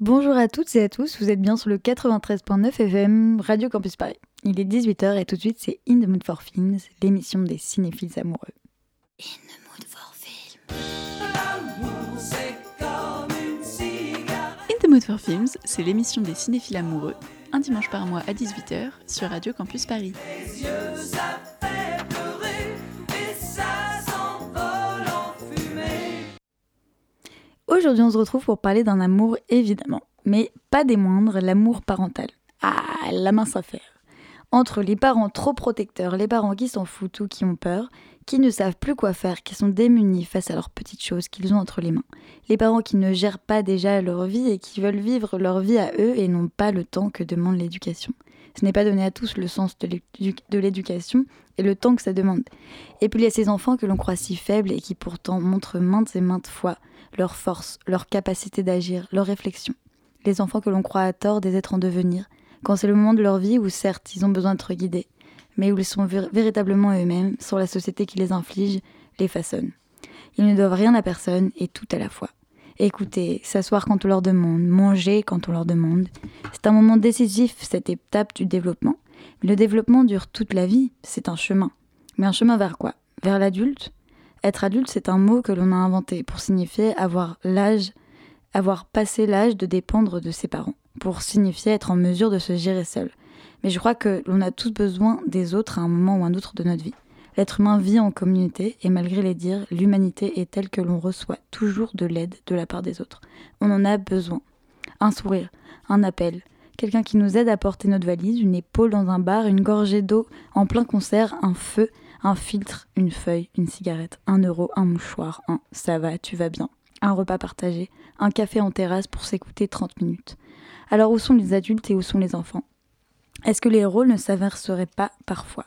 Bonjour à toutes et à tous, vous êtes bien sur le 93.9 FM Radio Campus Paris. Il est 18h et tout de suite c'est In the Mood for Films, l'émission des cinéphiles amoureux. In the Mood for Films. L'amour c'est comme une cigarette. In the Mood for Films, c'est l'émission des cinéphiles amoureux, un dimanche par mois à 18h sur Radio Campus Paris. Les yeux ça fait pleurer et ça s'envole en fumée. Aujourd'hui on se retrouve pour parler d'un amour évidemment, mais pas des moindres, l'amour parental. Ah, la mince affaire. Entre les parents trop protecteurs, les parents qui s'en foutent ou qui ont peur, qui ne savent plus quoi faire, qui sont démunis face à leurs petites choses qu'ils ont entre les mains. Les parents qui ne gèrent pas déjà leur vie et qui veulent vivre leur vie à eux et n'ont pas le temps que demande l'éducation. Ce n'est pas donné à tous le sens de l'éducation et le temps que ça demande. Et puis il y a ces enfants que l'on croit si faibles et qui pourtant montrent maintes et maintes fois leur force, leur capacité d'agir, leur réflexion. Les enfants que l'on croit à tort des êtres en devenir, quand c'est le moment de leur vie où certes ils ont besoin d'être guidés, mais où ils sont véritablement eux-mêmes, sans la société qui les inflige, les façonne. Ils ne doivent rien à personne et tout à la fois. Écouter, s'asseoir quand on leur demande, manger quand on leur demande, c'est un moment décisif cette étape du développement. Mais le développement dure toute la vie, c'est un chemin. Mais un chemin vers quoi ? Vers l'adulte ? Être adulte c'est un mot que l'on a inventé pour signifier avoir passé l'âge de dépendre de ses parents. Pour signifier être en mesure de se gérer seul. Mais je crois que l'on a tous besoin des autres à un moment ou un autre de notre vie. L'être humain vit en communauté et malgré les dires, l'humanité est telle que l'on reçoit toujours de l'aide de la part des autres. On en a besoin. Un sourire, un appel, quelqu'un qui nous aide à porter notre valise, une épaule dans un bar, une gorgée d'eau, en plein concert, un feu, un filtre, une feuille, une cigarette, 1 euro, un mouchoir, un « ça va, tu vas bien ». Un repas partagé, un café en terrasse pour s'écouter 30 minutes. Alors où sont les adultes et où sont les enfants ? Est-ce que les rôles ne s'inverseraient pas parfois ?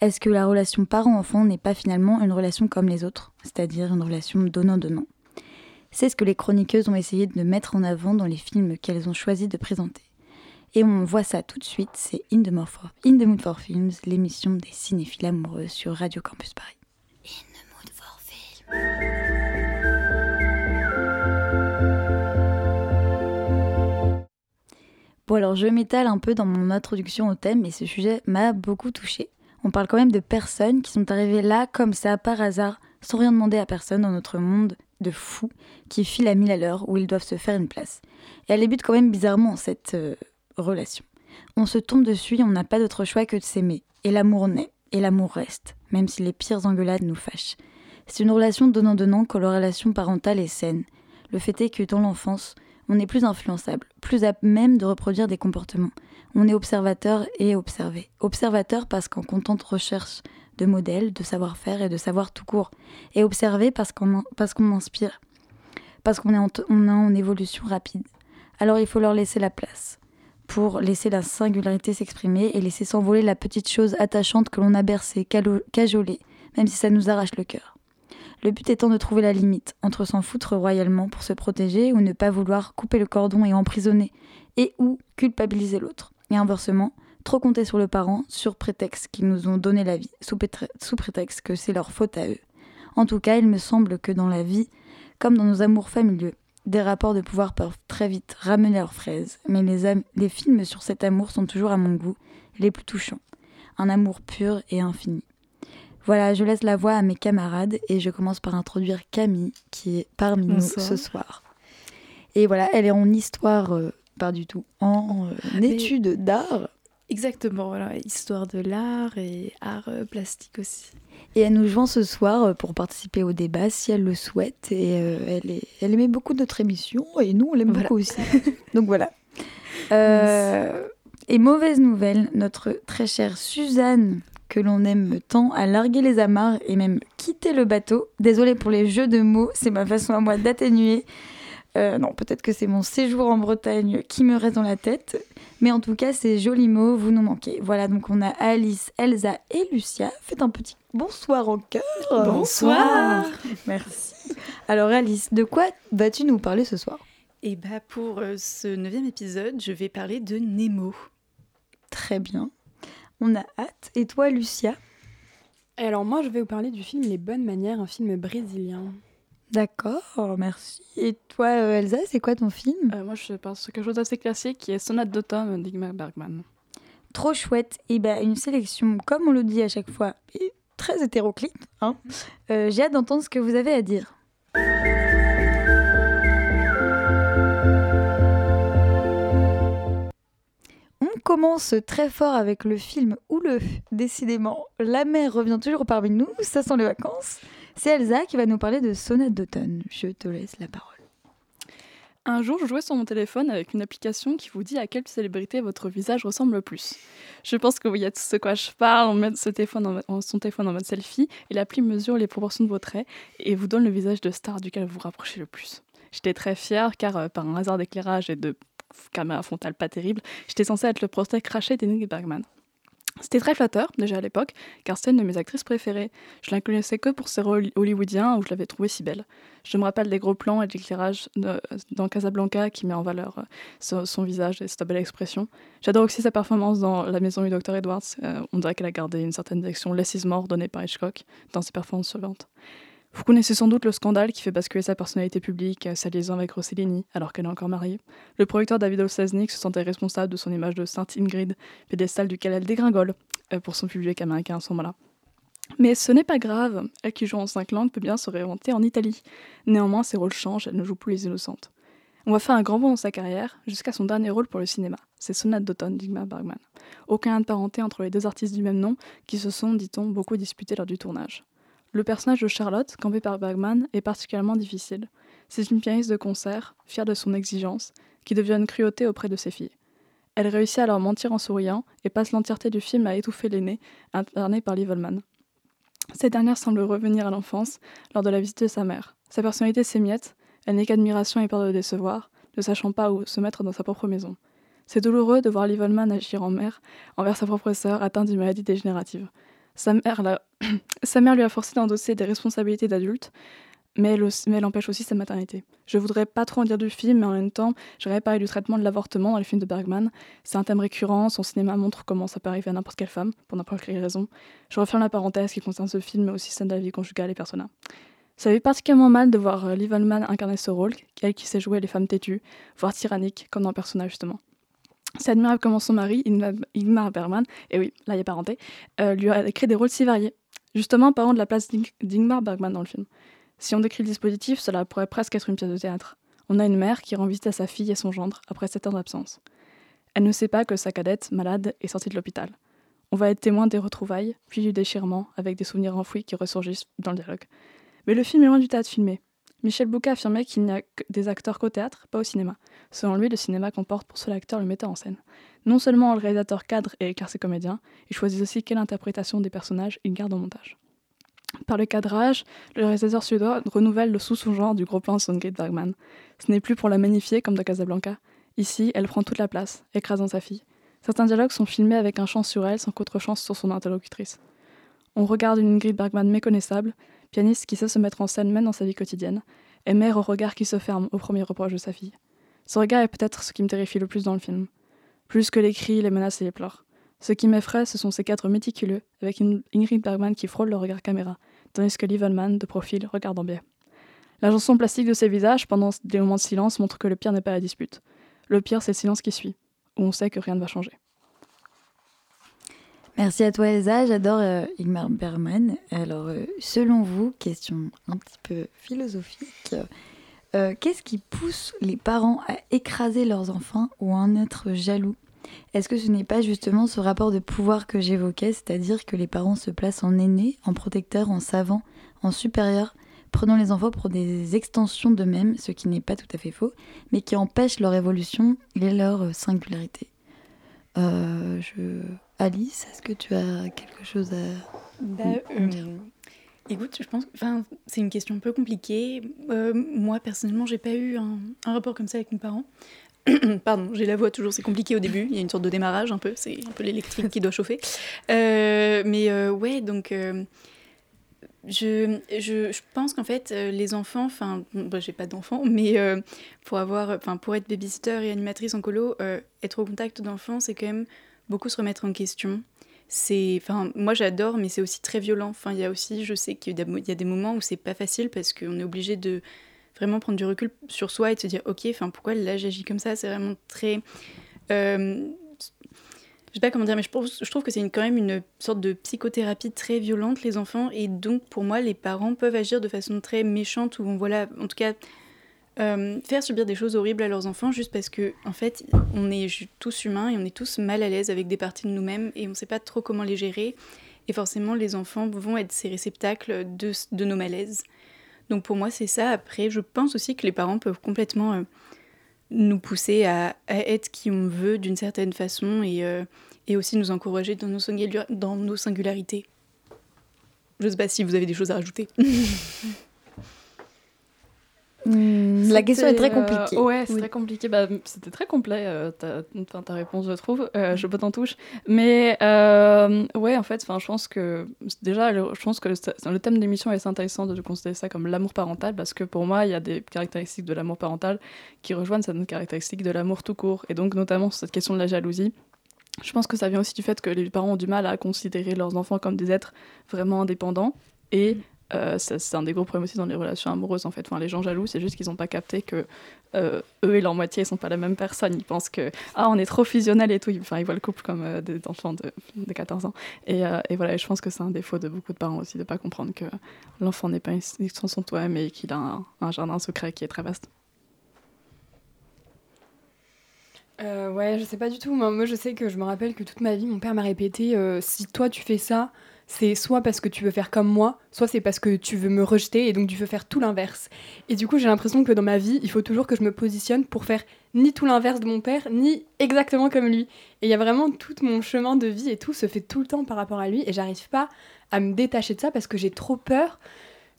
Est-ce que la relation parent-enfant n'est pas finalement une relation comme les autres, c'est-à-dire une relation donnant-donnant ? C'est ce que les chroniqueuses ont essayé de mettre en avant dans les films qu'elles ont choisi de présenter. Et on voit ça tout de suite, c'est In the Mood for Films, l'émission des cinéphiles amoureux sur Radio Campus Paris. In the Mood for Films. Bon alors je m'étale un peu dans mon introduction au thème mais ce sujet m'a beaucoup touchée. On parle quand même de personnes qui sont arrivées là comme ça par hasard, sans rien demander à personne dans notre monde de fous qui file à 1000 à l'heure où ils doivent se faire une place. Et elle débute quand même bizarrement cette relation. On se tombe dessus et on n'a pas d'autre choix que de s'aimer. Et l'amour naît, et l'amour reste, même si les pires engueulades nous fâchent. C'est une relation donnant-donnant quand la relation parentale est saine. Le fait est que dans l'enfance, on est plus influençable, plus à même de reproduire des comportements. On est observateur et observé. Observateur parce qu'en constante recherche de modèles, de savoir-faire et de savoir tout court. Et observé parce qu'on inspire, parce qu'on est en évolution rapide. Alors il faut leur laisser la place, pour laisser la singularité s'exprimer et laisser s'envoler la petite chose attachante que l'on a bercée, cajolée, même si ça nous arrache le cœur. Le but étant de trouver la limite entre s'en foutre royalement pour se protéger ou ne pas vouloir couper le cordon et emprisonner, et ou culpabiliser l'autre. Et inversement, trop compter sur le parent, sur prétexte qu'ils nous ont donné la vie, sous prétexte que c'est leur faute à eux. En tout cas, il me semble que dans la vie, comme dans nos amours familiaux, des rapports de pouvoir peuvent très vite ramener leurs fraises, mais les films sur cet amour sont toujours à mon goût les plus touchants. Un amour pur et infini. Voilà, je laisse la voix à mes camarades et je commence par introduire Camille qui est parmi nous ce soir. Et voilà, elle est en histoire, pas du tout, en études d'art. Exactement, voilà, histoire de l'art et art plastique aussi. Et elle nous joint ce soir pour participer au débat si elle le souhaite et elle aimait beaucoup notre émission et nous on l'aime beaucoup aussi. Donc voilà. Et mauvaise nouvelle, notre très chère Suzanne que l'on aime tant à larguer les amarres et même quitter le bateau. Désolée pour les jeux de mots, c'est ma façon à moi d'atténuer. Non, peut-être que c'est mon séjour en Bretagne qui me reste dans la tête. Mais en tout cas, ces jolis mots, vous nous manquez. Voilà, donc on a Alice, Elsa et Lucia. Faites un petit bonsoir en cœur. Bonsoir. Merci. Alors Alice, de quoi vas-tu nous parler ce soir ? Eh bien, pour ce 9e épisode, je vais parler de Nemo. Très bien. On a hâte. Et toi, Lucia ? Alors moi, je vais vous parler du film Les Bonnes Manières, un film brésilien. D'accord, merci. Et toi, Elsa, c'est quoi ton film ? Moi, je pense quelque chose d'assez classique qui est Sonate d'automne d'Ingmar Bergman. Trop chouette. Et bien, une sélection, comme on le dit à chaque fois, très hétéroclite. Hein. J'ai hâte d'entendre ce que vous avez à dire. On commence très fort avec le film houleux, décidément. La mer revient toujours parmi nous, ça sent les vacances. C'est Elsa qui va nous parler de Sonate d'automne. Je te laisse la parole. Un jour, je jouais sur mon téléphone avec une application qui vous dit à quelle célébrité votre visage ressemble le plus. Je pense que vous voyez ce quoi je parle. On met son téléphone en mode selfie et l'appli mesure les proportions de vos traits et vous donne le visage de star duquel vous vous rapprochez le plus. J'étais très fière car par un hasard d'éclairage et de caméra frontale pas terrible, j'étais censée être le portrait craché d'Ingrid Bergman. C'était très flatteur, déjà à l'époque, car c'était une de mes actrices préférées. Je la connaissais que pour ses rôles hollywoodiens où je l'avais trouvée si belle. Je me rappelle des gros plans et de l'éclairage dans Casablanca qui met en valeur son visage et sa belle expression. J'adore aussi sa performance dans La maison du docteur Edwards. On dirait qu'elle a gardé une certaine direction lessivement donnée par Hitchcock dans ses performances suivantes. Vous connaissez sans doute le scandale qui fait basculer sa personnalité publique, sa liaison avec Rossellini, alors qu'elle est encore mariée. Le producteur David O. Selznick se sentait responsable de son image de Sainte Ingrid, pédestal duquel elle dégringole pour son public américain à ce moment-là. Mais ce n'est pas grave, elle qui joue en 5 langues peut bien se réinventer en Italie. Néanmoins, ses rôles changent, elle ne joue plus les innocentes. On va faire un grand bond dans sa carrière, jusqu'à son dernier rôle pour le cinéma. C'est Sonate d'automne d'Ingmar Bergman. Aucun lien de parenté entre les deux artistes du même nom, qui se sont, dit-on, beaucoup disputés lors du tournage. Le personnage de Charlotte, campé par Bergman, est particulièrement difficile. C'est une pianiste de concert, fière de son exigence, qui devient une cruauté auprès de ses filles. Elle réussit à leur mentir en souriant et passe l'entièreté du film à étouffer l'aînée, incarnée par Liv Ullmann. Cette dernière semble revenir à l'enfance lors de la visite de sa mère. Sa personnalité s'émiette, elle n'est qu'admiration et peur de décevoir, ne sachant pas où se mettre dans sa propre maison. C'est douloureux de voir Liv Ullmann agir en mère envers sa propre sœur atteinte d'une maladie dégénérative. Sa mère lui a forcé d'endosser des responsabilités d'adulte, mais elle empêche aussi sa maternité. Je voudrais pas trop en dire du film, mais en même temps, j'aimerais parler du traitement de l'avortement dans les films de Bergman. C'est un thème récurrent, son cinéma montre comment ça peut arriver à n'importe quelle femme, pour n'importe quelle raison. Je referme la parenthèse qui concerne ce film, mais aussi Scène de la vie conjugale et Persona. Ça fait particulièrement mal de voir Liv Ullmann incarner ce rôle, elle qui sait jouer les femmes têtues, voire tyranniques, comme dans Persona justement. C'est admirable comment son mari, Ingmar Bergman, et oui, là il y a parenté, lui a créé des rôles si variés. Justement, parlant de la place d'Ingmar Bergman dans le film. Si on décrit le dispositif, cela pourrait presque être une pièce de théâtre. On a une mère qui rend visite à sa fille et son gendre après 7 ans d'absence. Elle ne sait pas que sa cadette, malade, est sortie de l'hôpital. On va être témoin des retrouvailles, puis du déchirement, avec des souvenirs enfouis qui ressurgissent dans le dialogue. Mais le film est loin du théâtre filmé. Michel Bouquet affirmait qu'il n'y a que des acteurs qu'au théâtre, pas au cinéma. Selon lui, le cinéma comporte pour seul acteur le metteur en scène. Non seulement le réalisateur cadre et écarte ses comédiens, il choisit aussi quelle interprétation des personnages il garde au montage. Par le cadrage, le réalisateur suédois renouvelle le sous-genre du gros plan Ingrid Bergman. Ce n'est plus pour la magnifier comme dans Casablanca. Ici, elle prend toute la place, écrasant sa fille. Certains dialogues sont filmés avec un chant sur elle sans qu'autre chant sur son interlocutrice. On regarde une Ingrid Bergman méconnaissable, pianiste qui sait se mettre en scène même dans sa vie quotidienne, et mère au regard qui se ferme au premier reproche de sa fille. Ce regard est peut-être ce qui me terrifie le plus dans le film. Plus que les cris, les menaces et les pleurs. Ce qui m'effraie, ce sont ces cadres méticuleux, avec Ingrid Bergman qui frôle le regard caméra, tandis que Liv Ullmann, de profil, regarde en biais. La jonction plastique de ses visages, pendant des moments de silence, montre que le pire n'est pas la dispute. Le pire, c'est le silence qui suit, où on sait que rien ne va changer. Merci à toi Elsa, j'adore Ingmar Bergman. Alors selon vous, question un petit peu philosophique, qu'est-ce qui pousse les parents à écraser leurs enfants ou à en être jaloux ? Est-ce que ce n'est pas justement ce rapport de pouvoir que j'évoquais, c'est-à-dire que les parents se placent en aînés, en protecteurs, en savants, en supérieurs, prenant les enfants pour des extensions d'eux-mêmes, ce qui n'est pas tout à fait faux, mais qui empêche leur évolution et leur singularité ? Alice, est-ce que tu as quelque chose à dire ? Écoute, je pense que c'est une question un peu compliquée. Moi, personnellement, j'ai pas eu un rapport comme ça avec mes parents. Pardon, j'ai la voix toujours, c'est compliqué au début. Il y a une sorte de démarrage un peu, c'est un peu l'électrique qui doit chauffer. Je pense qu'en fait, les enfants, j'ai pas d'enfants, mais pour être babysitter et animatrice en colo, être au contact d'enfants, c'est quand même beaucoup se remettre en question. c'est, enfin, moi j'adore, mais c'est aussi très violent. Enfin, il y a aussi, je sais qu'il y a des moments où c'est pas facile parce qu'on est obligé de vraiment prendre du recul sur soi et de se dire ok, enfin, pourquoi là j'agis comme ça. C'est vraiment très je sais pas comment dire, mais je trouve que c'est quand même une sorte de psychothérapie très violente, les enfants, et donc pour moi les parents peuvent agir de façon très méchante ou voilà, en tout cas faire subir des choses horribles à leurs enfants juste parce que en fait on est tous humains et on est tous mal à l'aise avec des parties de nous-mêmes et on sait pas trop comment les gérer, et forcément les enfants vont être ces réceptacles de nos malaises. Donc pour moi c'est ça. Après je pense aussi que les parents peuvent complètement nous pousser à être qui on veut d'une certaine façon et aussi nous encourager dans nos singularités. Je ne sais pas si vous avez des choses à rajouter. La question est très compliquée. Ouais, c'est oui. Très compliqué. Bah, c'était très complet, ta réponse, je trouve. Je botte en touche. Mais ouais, en fait, je pense que déjà, le thème de l'émission est intéressant de considérer ça comme l'amour parental, parce que pour moi, il y a des caractéristiques de l'amour parental qui rejoignent certaines caractéristiques de l'amour tout court, et donc notamment cette question de la jalousie. Je pense que ça vient aussi du fait que les parents ont du mal à considérer leurs enfants comme des êtres vraiment indépendants et c'est un des gros problèmes aussi dans les relations amoureuses en fait. Enfin, les gens jaloux, c'est juste qu'ils n'ont pas capté que eux et leur moitié ne sont pas la même personne. Ils pensent que on est trop fusionnel et tout. Enfin, ils voient le couple comme des enfants de 14 ans. Et voilà, et je pense que c'est un défaut de beaucoup de parents aussi de ne pas comprendre que l'enfant n'est pas une extension de toi-même et qu'il a un jardin secret qui est très vaste. Ouais, je sais pas du tout. Moi, je sais que je me rappelle que toute ma vie, mon père m'a répété si toi tu fais ça, c'est soit parce que tu veux faire comme moi, soit c'est parce que tu veux me rejeter et donc tu veux faire tout l'inverse. Et du coup, j'ai l'impression que dans ma vie, il faut toujours que je me positionne pour faire ni tout l'inverse de mon père, ni exactement comme lui. Et il y a vraiment tout mon chemin de vie et tout se fait tout le temps par rapport à lui et j'arrive pas à me détacher de ça parce que j'ai trop peur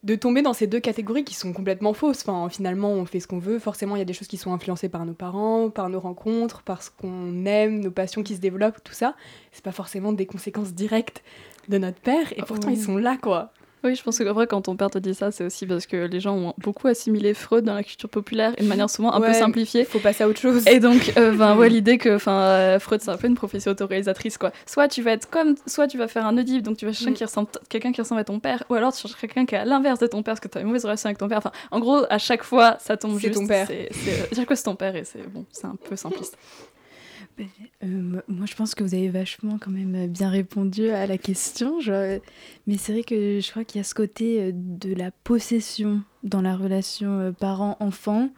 de tomber dans ces deux catégories qui sont complètement fausses. Enfin, finalement, on fait ce qu'on veut. Forcément, il y a des choses qui sont influencées par nos parents, par nos rencontres, par ce qu'on aime, nos passions qui se développent, tout ça. C'est pas forcément des conséquences directes de notre père, et pourtant ils sont là, quoi. Oui, je pense qu'en vrai, quand ton père te dit ça, c'est aussi parce que les gens ont beaucoup assimilé Freud dans la culture populaire, et de manière souvent un peu simplifiée. Faut passer à autre chose. Et donc, l'idée que Freud, c'est un peu une prophétie autoréalisatrice, quoi. Soit tu vas être comme, soit tu vas faire un Oedipe, donc tu vas chercher quelqu'un qui ressemble à ton père, ou alors tu cherches quelqu'un qui est à l'inverse de ton père, parce que tu as une mauvaise relation avec ton père. Enfin, en gros, à chaque fois, ça tombe c'est juste. Ton père. Dire que c'est ton père, et c'est bon, c'est un peu simpliste. Moi je pense que vous avez vachement quand même bien répondu à la question, mais c'est vrai que je crois qu'il y a ce côté de la possession dans la relation parent-enfant.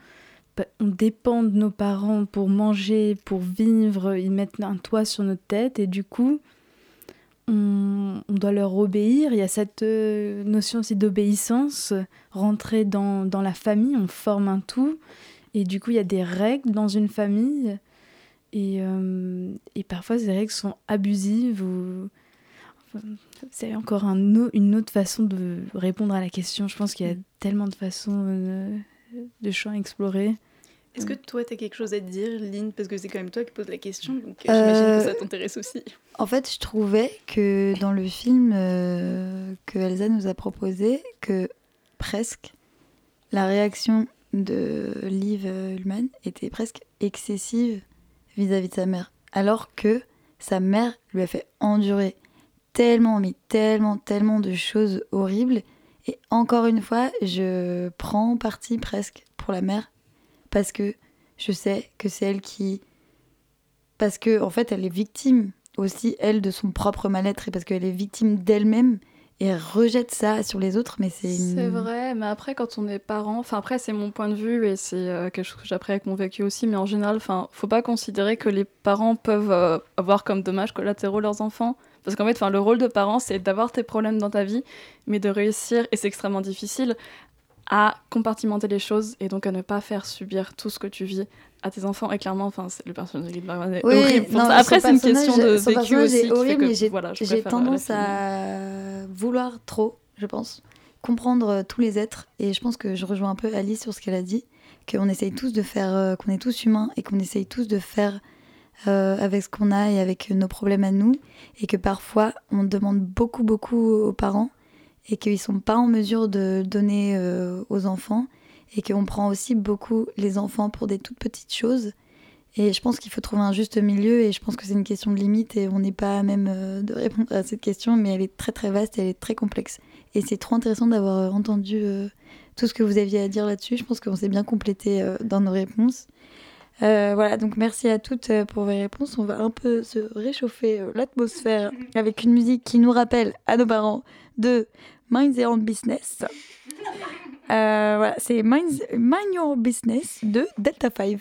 On dépend de nos parents pour manger, pour vivre, ils mettent un toit sur notre tête et du coup on doit leur obéir. Il y a cette notion aussi d'obéissance, rentrer dans la famille, on forme un tout et du coup il y a des règles dans une famille. Et parfois, ces règles sont abusives. C'est encore une autre façon de répondre à la question. Je pense qu'il y a tellement de façons de champs à explorer. Est-ce que toi, tu as quelque chose à te dire, Lynn ? Parce que c'est quand même toi qui poses la question, donc j'imagine que ça t'intéresse aussi. En fait, je trouvais que dans le film que Elsa nous a proposé, que presque la réaction de Liv Ullmann était presque excessive vis-à-vis de sa mère, alors que sa mère lui a fait endurer tellement de choses horribles. Et encore une fois, je prends parti presque pour la mère, parce que je sais que c'est elle qui... Parce que en fait, elle est victime aussi, elle, de son propre mal-être, et parce qu'elle est victime d'elle-même, et rejette ça sur les autres, mais c'est vrai, mais après, quand on est parent... Enfin, après, c'est mon point de vue, et c'est quelque chose que j'ai appris avec mon vécu aussi, mais en général, faut pas considérer que les parents peuvent avoir comme dommages collatéraux leurs enfants. Parce qu'en fait, le rôle de parent, c'est d'avoir tes problèmes dans ta vie, mais de réussir, et c'est extrêmement difficile, à compartimenter les choses, et donc à ne pas faire subir tout ce que tu vis à tes enfants. Et clairement, le personnage d'Ingrid Bergman est horrible. Après, c'est une question de vécu aussi. C'est horrible, mais j'ai tendance à vouloir trop, je pense, comprendre tous les êtres. Et je pense que je rejoins un peu Alice sur ce qu'elle a dit, qu'on essaye tous de faire, qu'on est tous humains et qu'on essaye tous de faire avec ce qu'on a et avec nos problèmes à nous. Et que parfois, on demande beaucoup aux parents et qu'ils ne sont pas en mesure de donner aux enfants. Et qu'on prend aussi beaucoup les enfants pour des toutes petites choses Et je pense qu'il faut trouver un juste milieu, et je pense que c'est une question de limite, et on n'est pas à même de répondre à cette question, mais elle est très très vaste et elle est très complexe. Et c'est trop intéressant d'avoir entendu tout ce que vous aviez à dire là-dessus. Je pense qu'on s'est bien complété dans nos réponses. Voilà, donc merci à toutes pour vos réponses. On va un peu se réchauffer l'atmosphère avec une musique qui nous rappelle à nos parents de Mind your business. Voilà, c'est Mind your business de Delta 5.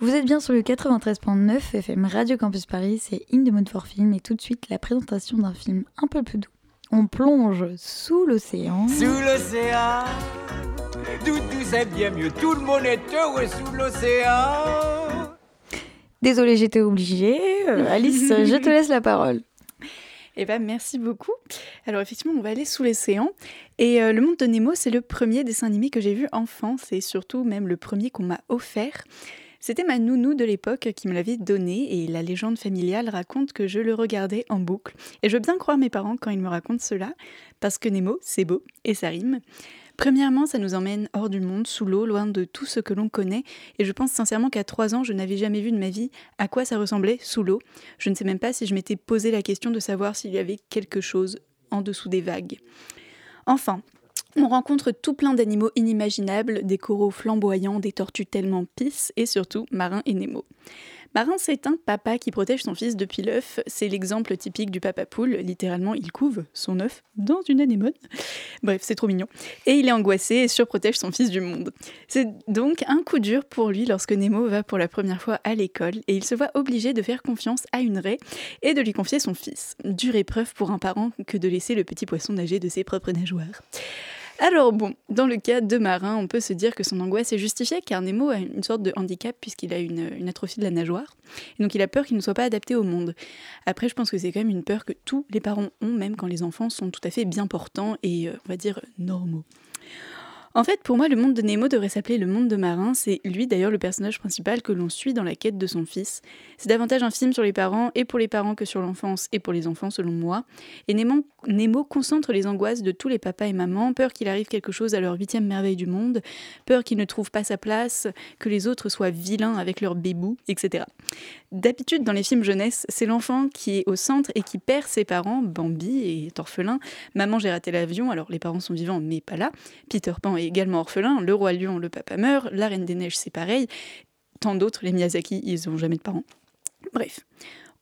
Vous êtes bien sur le 93.9 FM Radio Campus Paris, c'est In the Mood for Films et tout de suite la présentation d'un film un peu plus doux. On plonge sous l'océan. Sous l'océan, tout c'est bien mieux, tout le monde est heureux sous l'océan. Désolée, j'étais obligée. Alice, je te laisse la parole. Eh bien, merci beaucoup. Alors, effectivement, on va aller sous l'océan. Et Le Monde de Nemo, c'est le premier dessin animé que j'ai vu enfant. C'est surtout même le premier qu'on m'a offert. C'était ma nounou de l'époque qui me l'avait donné et la légende familiale raconte que je le regardais en boucle. Et je veux bien croire mes parents quand ils me racontent cela, parce que Nemo, c'est beau et ça rime. Premièrement, ça nous emmène hors du monde, sous l'eau, loin de tout ce que l'on connaît. Et je pense sincèrement qu'à 3 ans, je n'avais jamais vu de ma vie à quoi ça ressemblait sous l'eau. Je ne sais même pas si je m'étais posé la question de savoir s'il y avait quelque chose en dessous des vagues. Enfin, on rencontre tout plein d'animaux inimaginables, des coraux flamboyants, des tortues tellement pisses et surtout Marin et Nemo. Marin, c'est un papa qui protège son fils depuis l'œuf. C'est l'exemple typique du papa poule. Littéralement, il couve son œuf dans une anémone. Bref, c'est trop mignon. Et il est angoissé et surprotège son fils du monde. C'est donc un coup dur pour lui lorsque Nemo va pour la première fois à l'école et il se voit obligé de faire confiance à une raie et de lui confier son fils. Dure épreuve pour un parent que de laisser le petit poisson nager de ses propres nageoires. Alors bon, dans le cas de Marin, on peut se dire que son angoisse est justifiée car Nemo a une sorte de handicap puisqu'il a une atrophie de la nageoire. Et donc il a peur qu'il ne soit pas adapté au monde. Après, je pense que c'est quand même une peur que tous les parents ont, même quand les enfants sont tout à fait bien portants et, on va dire, normaux. En fait, pour moi, le monde de Nemo devrait s'appeler le monde de Marin. C'est lui, d'ailleurs, le personnage principal que l'on suit dans la quête de son fils. C'est davantage un film sur les parents, et pour les parents que sur l'enfance, et pour les enfants, selon moi. Et Nemo concentre les angoisses de tous les papas et mamans, peur qu'il arrive quelque chose à leur 8e merveille du monde, peur qu'ils ne trouvent pas sa place, que les autres soient vilains avec leur bébou, etc. D'habitude, dans les films jeunesse, c'est l'enfant qui est au centre et qui perd ses parents. Bambi est orphelin, Maman j'ai raté l'avion, alors les parents sont vivants, mais pas là. Peter Pan est également orphelin, Le Roi Lion, le papa meurt, La Reine des Neiges, c'est pareil. Tant d'autres, les Miyazaki, ils n'ont jamais de parents. Bref,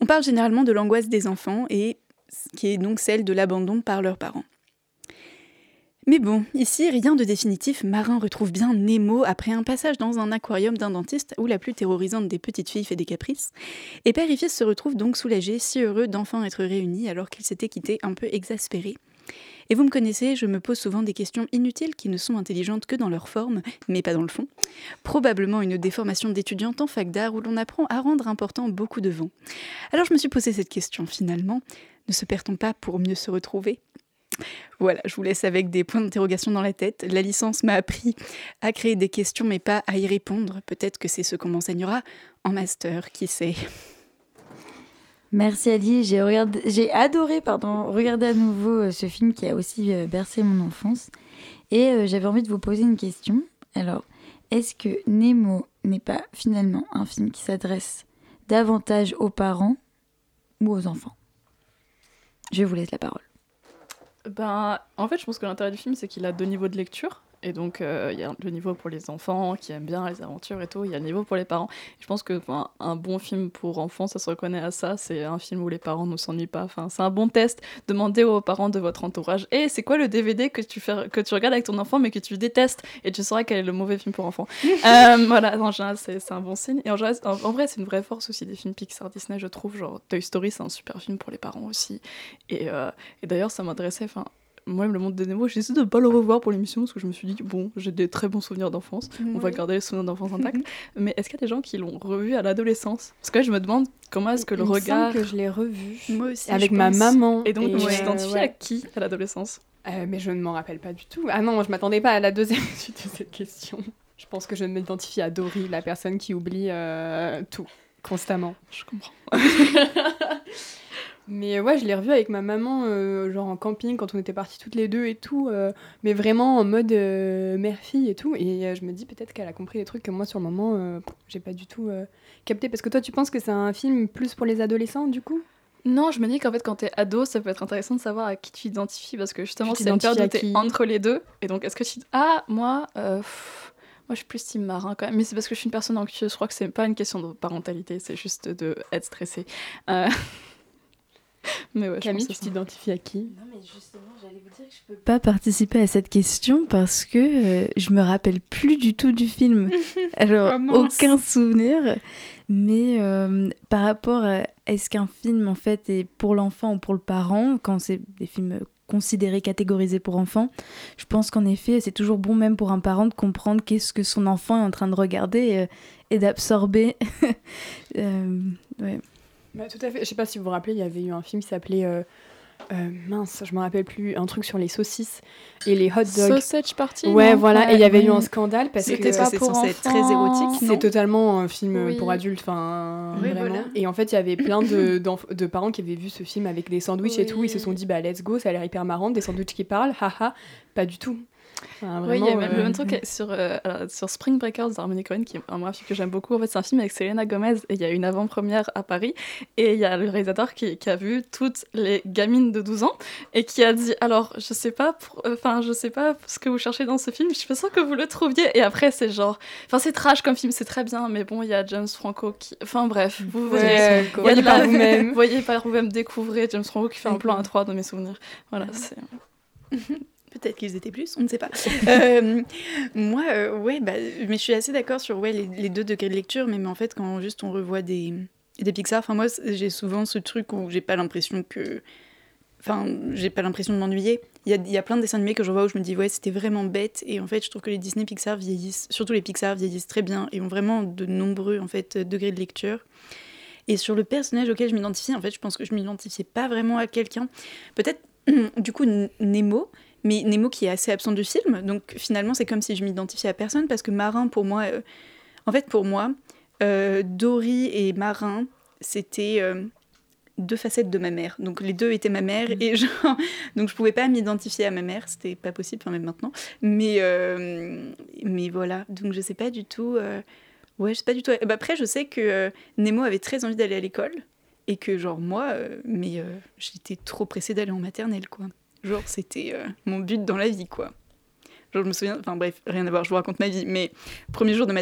on parle généralement de l'angoisse des enfants, et qui est donc celle de l'abandon par leurs parents. Mais bon, ici, rien de définitif, Marin retrouve bien Nemo après un passage dans un aquarium d'un dentiste où la plus terrorisante des petites filles fait des caprices, et père et fils se retrouvent donc soulagés, si heureux d'enfin être réunis alors qu'ils s'étaient quittés un peu exaspérés. Et vous me connaissez, je me pose souvent des questions inutiles qui ne sont intelligentes que dans leur forme, mais pas dans le fond. Probablement une déformation d'étudiante en fac d'art où l'on apprend à rendre important beaucoup de vent. Alors je me suis posé cette question finalement, ne se perd-on pas pour mieux se retrouver ? Voilà, je vous laisse avec des points d'interrogation dans la tête. La licence m'a appris à créer des questions mais pas à y répondre. Peut-être que c'est ce qu'on m'enseignera en master, qui sait ? Merci Ali, j'ai adoré regarder à nouveau ce film qui a aussi bercé mon enfance. Et j'avais envie de vous poser une question. Alors, est-ce que Nemo n'est pas finalement un film qui s'adresse davantage aux parents ou aux enfants ? Je vous laisse la parole. Ben, en fait, je pense que l'intérêt du film, c'est qu'il a deux niveaux de lecture. Et donc, y a le niveau pour les enfants qui aiment bien les aventures et tout, il y a le niveau pour les parents. Et je pense que un bon film pour enfants, ça se reconnaît à ça. C'est un film où les parents ne s'ennuient pas. Enfin, c'est un bon test. Demandez aux parents de votre entourage « c'est quoi le DVD que tu regardes avec ton enfant mais que tu détestes ?» Et tu sauras quel est le mauvais film pour enfants. Voilà, en général, c'est un bon signe. Et en général, en vrai, c'est une vraie force aussi des films Pixar, Disney, je trouve. Genre, Toy Story, c'est un super film pour les parents aussi. Et d'ailleurs, ça m'intéressait... Moi-même, le monde de Nemo, j'ai essayé de ne pas le revoir pour l'émission parce que je me suis dit, j'ai des très bons souvenirs d'enfance, on va garder les souvenirs d'enfance intacts. Mais est-ce qu'il y a des gens qui l'ont revu à l'adolescence ? Parce que là, je me demande comment est-ce que le regard... Il me semble que je l'ai revu. Moi aussi, avec ma maman. Et donc, tu t'identifies à qui à l'adolescence ? Mais je ne m'en rappelle pas du tout. Ah non, je ne m'attendais pas à la deuxième suite de cette question. Je pense que je m'identifie à Dory, la personne qui oublie tout, constamment. Je comprends. Mais ouais, je l'ai revu avec ma maman, genre en camping, quand on était partis toutes les deux et tout, mais vraiment en mode mère-fille et tout. Et je me dis peut-être qu'elle a compris des trucs que moi, sur le moment, j'ai pas du tout capté. Parce que toi, tu penses que c'est un film plus pour les adolescents, du coup ? Non, je me dis qu'en fait, quand t'es ado, ça peut être intéressant de savoir à qui tu t'identifies, parce que justement, c'est une période où t'es entre les deux. Et donc, est-ce que tu... Moi, je suis plus team Marin quand même, mais c'est parce que je suis une personne anxieuse. Je crois que c'est pas une question de parentalité, c'est juste d'être stressée. Mais ouais, Camille, tu t'identifies à qui ? Non, mais justement, j'allais vous dire que je peux pas participer à cette question parce que je me rappelle plus du tout du film. Alors, aucun souvenir. Mais par rapport à est-ce qu'un film en fait est pour l'enfant ou pour le parent, quand c'est des films considérés, catégorisés pour enfants, je pense qu'en effet, c'est toujours bon même pour un parent de comprendre qu'est-ce que son enfant est en train de regarder et d'absorber. Ouais. Bah, tout à fait. Je sais pas si vous vous rappelez, il y avait eu un film qui s'appelait je me rappelle plus, un truc sur les saucisses et les hot dogs. Sausage Party. Ouais, voilà. Et il y avait eu un scandale parce que c'était pas pour enfants. C'était très érotique. C'est totalement un film pour adultes, enfin vraiment. Voilà. Et en fait, il y avait plein de parents qui avaient vu ce film avec des sandwichs et tout. Ils se sont dit let's go, ça a l'air hyper marrant, des sandwichs qui parlent, haha. Pas du tout. Enfin, vraiment, oui, il y a même le même truc sur, sur Spring Breakers d'Harmony Corinne, qui est un film que j'aime beaucoup. En fait, c'est un film avec Selena Gomez et il y a une avant-première à Paris. Et il y a le réalisateur qui a vu toutes les gamines de 12 ans et qui a dit, alors, je sais pas ce que vous cherchez dans ce film, je suis sûre que vous le trouviez. Et après, c'est genre... Enfin, c'est trash comme film, c'est très bien, mais bon, il y a James Franco qui... Enfin, bref, vous voyez par vous-même. Voyez par vous-même, découvrez James Franco qui fait un plan à 3 dans mes souvenirs. Voilà, c'est... Peut-être qu'ils étaient plus, on ne sait pas. Moi, mais je suis assez d'accord sur les deux degrés de lecture, mais en fait, quand juste on revoit des Pixar, enfin moi, j'ai souvent ce truc où j'ai pas l'impression que... Enfin, j'ai pas l'impression de m'ennuyer. Il y a plein de dessins animés que je vois où je me dis, ouais, c'était vraiment bête. Et en fait, je trouve que les Disney Pixar vieillissent, surtout les Pixar vieillissent très bien et ont vraiment de nombreux, en fait, degrés de lecture. Et sur le personnage auquel je m'identifie, en fait, je pense que je m'identifiais pas vraiment à quelqu'un. Peut-être, du coup, Nemo... Mais Nemo qui est assez absent du film, donc finalement c'est comme si je m'identifiais à personne, parce que Marin pour moi, Dory et Marin c'était deux facettes de ma mère, donc les deux étaient ma mère et donc je pouvais pas m'identifier à ma mère, c'était pas possible, enfin même maintenant, mais voilà, donc je sais pas du tout, je sais pas du tout, et après je sais que Nemo avait très envie d'aller à l'école et que genre moi, j'étais trop pressée d'aller en maternelle quoi. Genre, c'était mon but dans la vie, quoi. Genre, je me souviens... Enfin, bref, rien à voir, je vous raconte ma vie. Mais premier jour de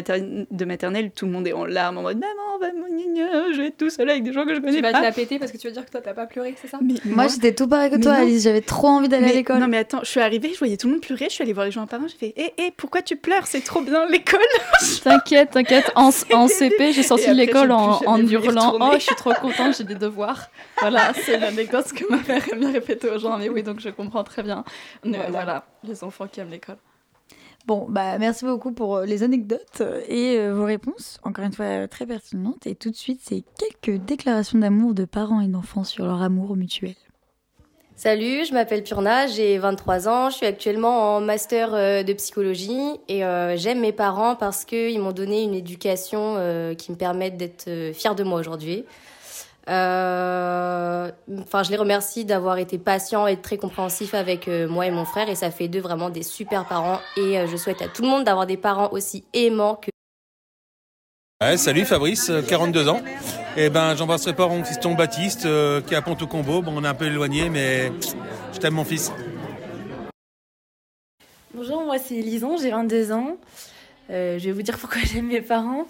maternelle, tout le monde est en larmes, en mode « Maman, je vais être tout seul avec des gens que je connais pas. » Tu vas te la péter parce que tu veux dire que toi, t'as pas pleuré, c'est ça ? Moi, j'étais tout pareil que toi, Alice. J'avais trop envie d'aller à l'école. Non, mais attends, je suis arrivée, je voyais tout le monde pleurer. Je suis allée voir les gens en parlant, j'ai fait « Eh, pourquoi tu pleures ? C'est trop bien, l'école !» T'inquiète. En CP, j'ai sorti de l'école en hurlant « Oh, je suis trop contente, j'ai des devoirs. » Voilà, c'est l'anecdote que ma mère aime bien répéter aux gens. Mais oui, donc je comprends très bien. Voilà, les enfants qui aiment l'école. Bon, bah merci beaucoup pour les anecdotes et vos réponses, encore une fois très pertinentes. Et tout de suite, c'est quelques déclarations d'amour de parents et d'enfants sur leur amour mutuel. Salut, je m'appelle Purna, j'ai 23 ans, je suis actuellement en master de psychologie et j'aime mes parents parce qu'ils m'ont donné une éducation qui me permet d'être fière de moi aujourd'hui. Je les remercie d'avoir été patients et très compréhensifs avec moi et mon frère, et ça fait d'eux vraiment des super parents, et je souhaite à tout le monde d'avoir des parents aussi aimants que... Ouais, salut Fabrice, 42 ans. Et j'embrasserai pas mon fiston Baptiste qui est à Pont-au-Combo. Bon, on est un peu éloigné, mais je t'aime mon fils. Bonjour, moi c'est Lison, j'ai 22 ans. Je vais vous dire pourquoi j'aime mes parents.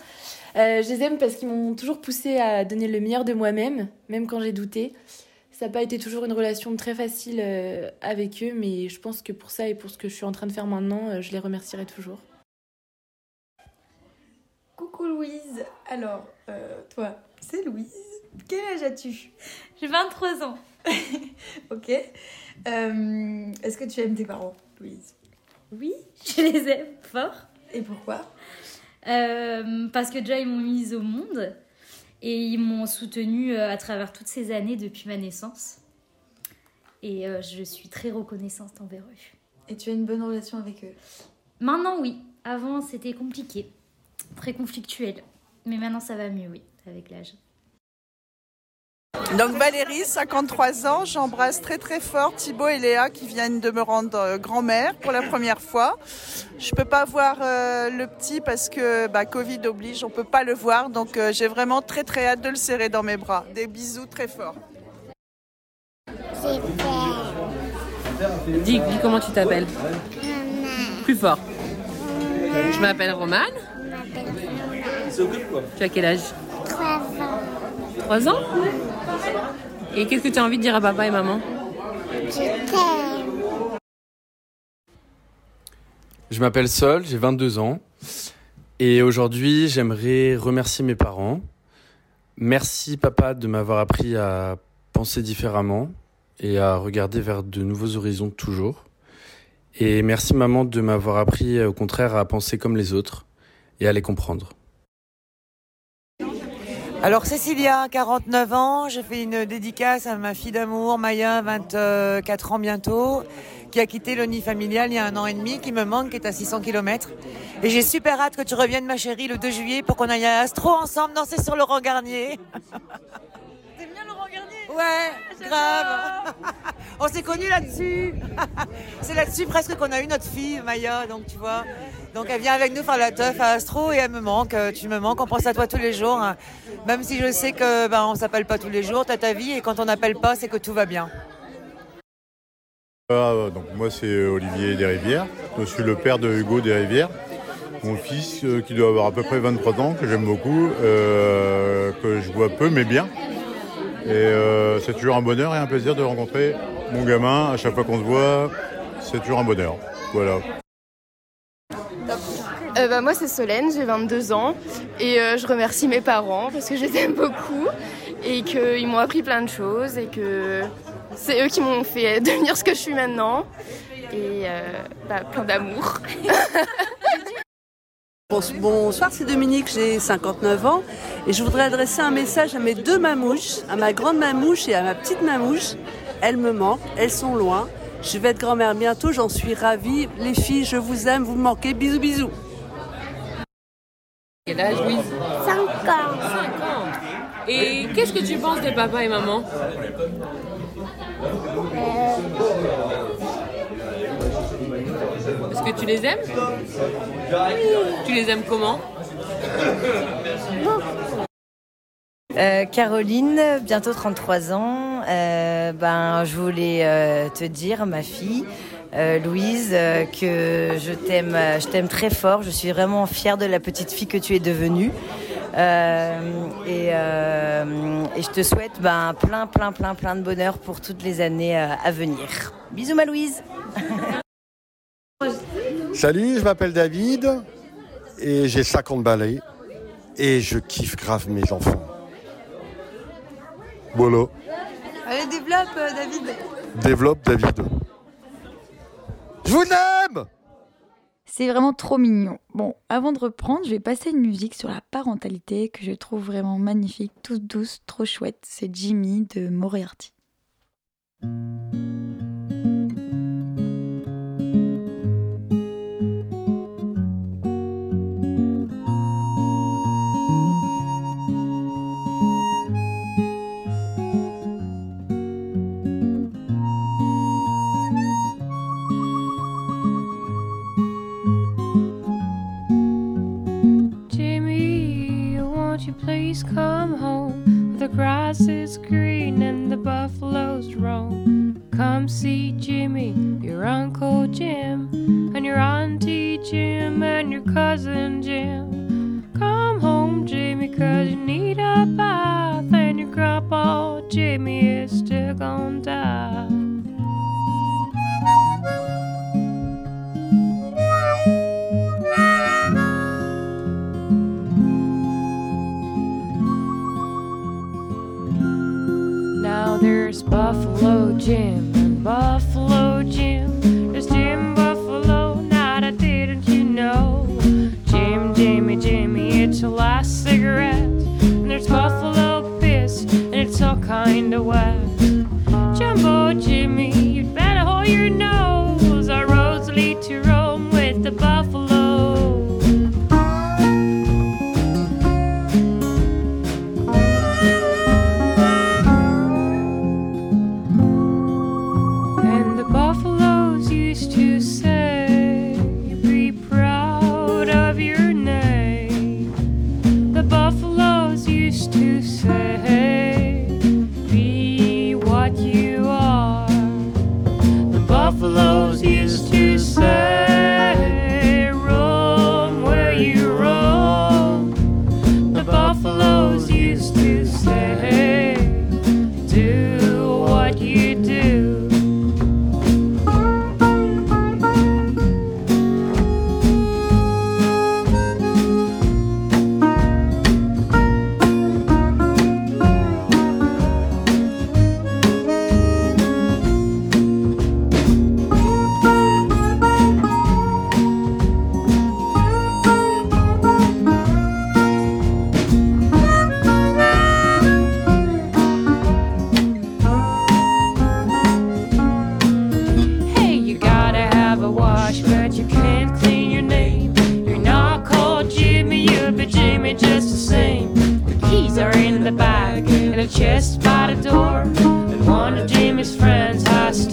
Je les aime parce qu'ils m'ont toujours poussée à donner le meilleur de moi-même, même quand j'ai douté. Ça n'a pas été toujours une relation très facile avec eux, mais je pense que pour ça et pour ce que je suis en train de faire maintenant, je les remercierai toujours. Coucou Louise. Alors, toi, c'est Louise. Quel âge as-tu ? J'ai 23 ans. Ok. Est-ce que tu aimes tes parents, Louise ? Oui, je les aime fort. Et pourquoi ? Parce que déjà ils m'ont mise au monde et ils m'ont soutenue à travers toutes ces années depuis ma naissance, et je suis très reconnaissante envers eux. Et tu as une bonne relation avec eux ? Maintenant oui, avant c'était compliqué, très conflictuel, mais maintenant ça va mieux, oui, avec l'âge. Donc Valérie, 53 ans, j'embrasse très très fort Thibaut et Léa qui viennent de me rendre grand-mère pour la première fois. Je peux pas voir le petit parce que Covid oblige, on peut pas le voir, donc j'ai vraiment très très hâte de le serrer dans mes bras. Des bisous très forts. Dis comment tu t'appelles ? Romane. Plus fort. Je m'appelle Romane. Je m'appelle Romane. Tu as quel âge ? 3 ans. 3 ans ? Et qu'est-ce que tu as envie de dire à papa et maman ? Je t'aime. Je m'appelle Sol, j'ai 22 ans. Et aujourd'hui, j'aimerais remercier mes parents. Merci papa de m'avoir appris à penser différemment et à regarder vers de nouveaux horizons toujours. Et merci maman de m'avoir appris au contraire à penser comme les autres et à les comprendre. Alors Cécilia, 49 ans, j'ai fait une dédicace à ma fille d'amour, Maya, 24 ans bientôt, qui a quitté le nid familial il y a 1 an et demi, qui me manque, qui est à 600 km. Et j'ai super hâte que tu reviennes, ma chérie, le 2 juillet pour qu'on aille à Astro ensemble danser sur Laurent Garnier. T'aimes bien Laurent Garnier ? Ouais, ah, grave. On s'est connus là-dessus. C'est là-dessus presque qu'on a eu notre fille, Maya, donc tu vois. Donc elle vient avec nous faire la teuf à Astro et elle me manque, tu me manques, on pense à toi tous les jours. Hein. Même si je sais que on s'appelle pas tous les jours, t'as ta vie et quand on n'appelle pas, c'est que tout va bien. Donc moi c'est Olivier Desrivières, je suis le père de Hugo Desrivières, mon fils qui doit avoir à peu près 23 ans, que j'aime beaucoup, que je vois peu mais bien. Et c'est toujours un bonheur et un plaisir de rencontrer mon gamin, à chaque fois qu'on se voit, c'est toujours un bonheur, voilà. Moi c'est Solène, j'ai 22 ans et je remercie mes parents parce que je les aime beaucoup et qu'ils m'ont appris plein de choses et que c'est eux qui m'ont fait devenir ce que je suis maintenant et plein d'amour. Bonsoir, c'est Dominique, j'ai 59 ans et je voudrais adresser un message à mes deux mamouches, à ma grande mamouche et à ma petite mamouche. Elles me manquent, elles sont loin. Je vais être grand-mère bientôt, j'en suis ravie. Les filles, je vous aime, vous me manquez, bisous, bisous. Quel âge, Louise ? 5 ans. 5 ans. Et qu'est-ce que tu penses de papa et maman ? Est-ce que tu les aimes ? Oui. Tu les aimes comment ? Caroline, bientôt 33 ans. Je voulais te dire, ma fille, Louise, que je t'aime très fort. Je suis vraiment fière de la petite fille que tu es devenue. Et je te souhaite plein de bonheur pour toutes les années à venir. Bisous ma Louise. Salut, je m'appelle David et j'ai 50 balais et je kiffe grave mes enfants. Voilà. Allez, développe David. Développe David. Je vous aime. C'est vraiment trop mignon. Bon, avant de reprendre, je vais passer une musique sur la parentalité que je trouve vraiment magnifique, toute douce, trop chouette. C'est Jimmy de Moriarty. Please come home, the grass is green and the buffaloes roam. Come see Jimmy, your Uncle Jim, and your Auntie Jim, and your Cousin Jim. Come home, Jimmy, cause you need a bath, and your Grandpa Jimmy is still gonna die. There's Buffalo Jim and Buffalo Jim. There's Jim Buffalo, nada didn't you know? Jim, Jimmy, Jimmy, it's your last cigarette. And there's Buffalo Piss, and it's all kinda wet. Jumbo Jimmy, you'd better hold your nose. Our roads lead to Rome with the buffalo. Chest by the door, and one of Jimmy's friends has.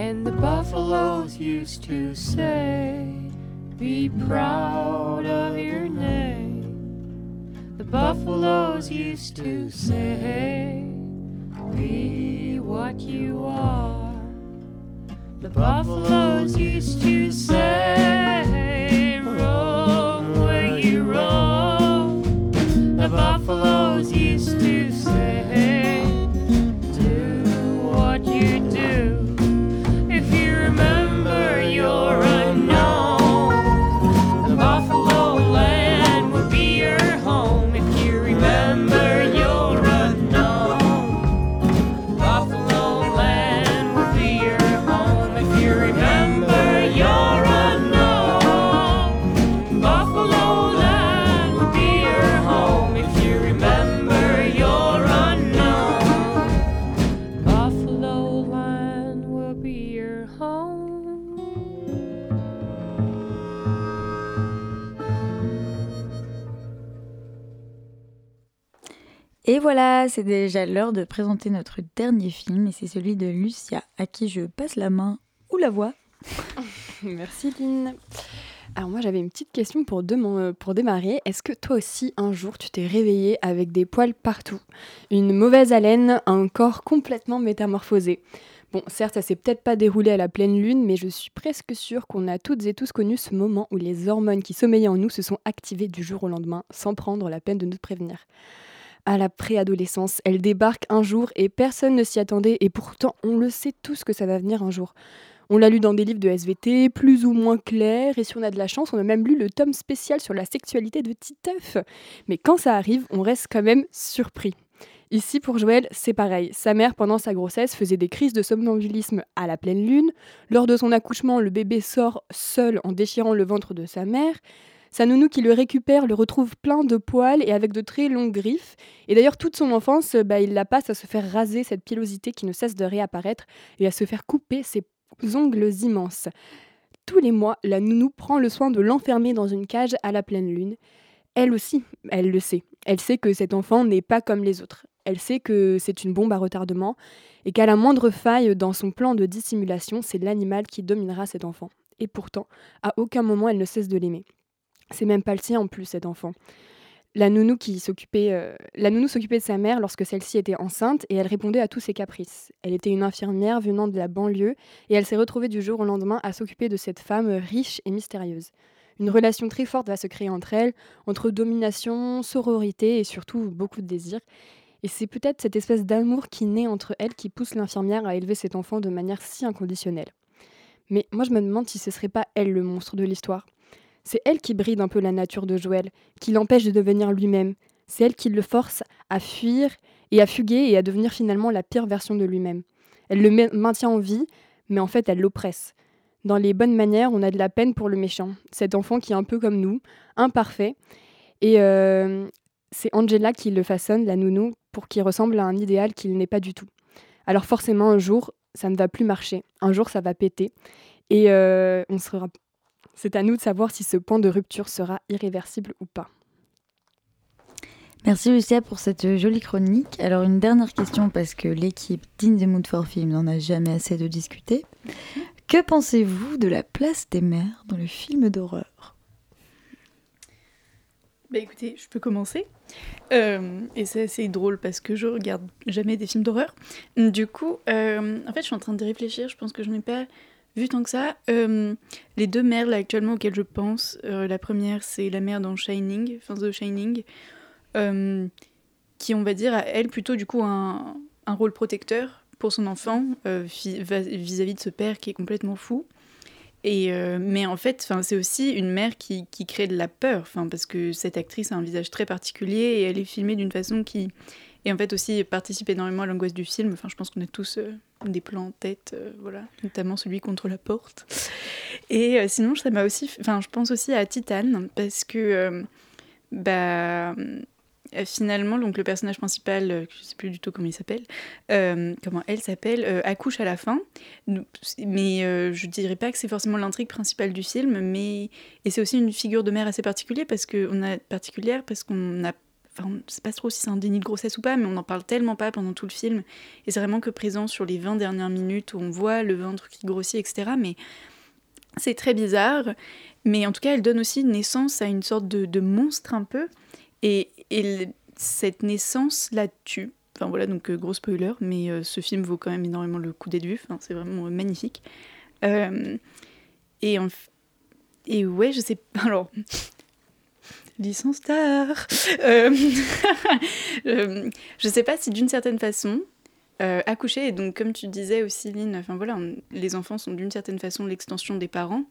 And the buffaloes used to say, be proud of your name. The buffaloes used to say, be what you are. The buffaloes used to say, roam where you roam. The buffaloes used to say, do what you do. If you remember your unknown, the buffalo land will be your home. If you remember your unknown, buffalo land will be your home. If you remember your unknown, buffalo land will be your home. If you remember your unknown, buffalo land will be your home. Et voilà, c'est déjà l'heure de présenter notre dernier film, et c'est celui de Lucia, à qui je passe la main ou la voix. Merci Lynn. Alors moi j'avais une petite question pour démarrer. Est-ce que toi aussi un jour tu t'es réveillée avec des poils partout, une mauvaise haleine, un corps complètement métamorphosé? Bon, certes, ça s'est peut-être pas déroulé à la pleine lune, mais je suis presque sûre qu'on a toutes et tous connu ce moment où les hormones qui sommeillaient en nous se sont activées du jour au lendemain, sans prendre la peine de nous prévenir. À la préadolescence, elle débarque un jour et personne ne s'y attendait, et pourtant on le sait tous que ça va venir un jour. On l'a lu dans des livres de SVT, plus ou moins clairs, et si on a de la chance, on a même lu le tome spécial sur la sexualité de Titeuf. Mais quand ça arrive, on reste quand même surpris. Ici, pour Joël, c'est pareil. Sa mère, pendant sa grossesse, faisait des crises de somnambulisme à la pleine lune. Lors de son accouchement, le bébé sort seul en déchirant le ventre de sa mère. Sa nounou qui le récupère le retrouve plein de poils et avec de très longues griffes. Et d'ailleurs, toute son enfance, il la passe à se faire raser cette pilosité qui ne cesse de réapparaître et à se faire couper ses ongles immenses. Tous les mois, la nounou prend le soin de l'enfermer dans une cage à la pleine lune. Elle aussi, elle le sait. Elle sait que cet enfant n'est pas comme les autres. Elle sait que c'est une bombe à retardement et qu'à la moindre faille dans son plan de dissimulation, c'est l'animal qui dominera cet enfant. Et pourtant, à aucun moment, elle ne cesse de l'aimer. C'est même pas le sien en plus, cet enfant. La nounou s'occupait de sa mère lorsque celle-ci était enceinte et elle répondait à tous ses caprices. Elle était une infirmière venant de la banlieue et elle s'est retrouvée du jour au lendemain à s'occuper de cette femme riche et mystérieuse. Une relation très forte va se créer entre elles, entre domination, sororité et surtout beaucoup de désir. Et c'est peut-être cette espèce d'amour qui naît entre elles qui pousse l'infirmière à élever cet enfant de manière si inconditionnelle. Mais moi je me demande si ce serait pas elle le monstre de l'histoire. C'est elle qui bride un peu la nature de Joël, qui l'empêche de devenir lui-même. C'est elle qui le force à fuir et à fuguer et à devenir finalement la pire version de lui-même. Elle le maintient en vie, mais en fait elle l'oppresse. Dans Les Bonnes Manières, on a de la peine pour le méchant, cet enfant qui est un peu comme nous, imparfait. Et c'est Angela qui le façonne, la nounou, pour qu'il ressemble à un idéal qu'il n'est pas du tout. Alors forcément, un jour, ça ne va plus marcher. Un jour, ça va péter. Et c'est à nous de savoir si ce point de rupture sera irréversible ou pas. Merci Lucia pour cette jolie chronique. Alors une dernière question, parce que l'équipe d'In the Mood for Films n'en a jamais assez de discuter. Que pensez-vous de la place des mères dans le film d'horreur ? Écoutez, je peux commencer. Et c'est assez drôle parce que je regarde jamais des films d'horreur. Du coup, en fait, je suis en train de réfléchir. Je pense que je n'ai pas vu tant que ça. Les deux mères là actuellement auxquelles je pense, la première c'est la mère dans Shining, enfin The Shining, qui on va dire à elle plutôt du coup un rôle protecteur pour son enfant vis-à-vis de ce père qui est complètement fou. Et mais en fait, c'est aussi une mère qui crée de la peur, parce que cette actrice a un visage très particulier et elle est filmée d'une façon qui, et en fait aussi participe énormément à l'angoisse du film. Je pense qu'on a tous des plans en tête, voilà, notamment celui contre la porte. Et sinon, ça m'a aussi, je pense aussi à Titane, parce que finalement, donc le personnage principal, je sais plus du tout comment il s'appelle, comment elle s'appelle, accouche à la fin. Mais je dirais pas que c'est forcément l'intrigue principale du film, mais et c'est aussi une figure de mère assez particulière parce qu'on n'a enfin, c'est pas trop si c'est un déni de grossesse ou pas, mais on n'en parle tellement pas pendant tout le film, et c'est vraiment que présent sur les 20 dernières minutes où on voit le ventre qui grossit, etc. Mais c'est très bizarre, mais en tout cas elle donne aussi naissance à une sorte de monstre un peu, et cette naissance la tue. Enfin voilà, donc gros spoiler, mais ce film vaut quand même énormément le coup d'œil, enfin, c'est vraiment magnifique. Et ouais, je sais pas, alors... Licence tard. Je sais pas si d'une certaine façon, accoucher, et donc comme tu disais aussi, Lynn, enfin voilà, les enfants sont d'une certaine façon l'extension des parents.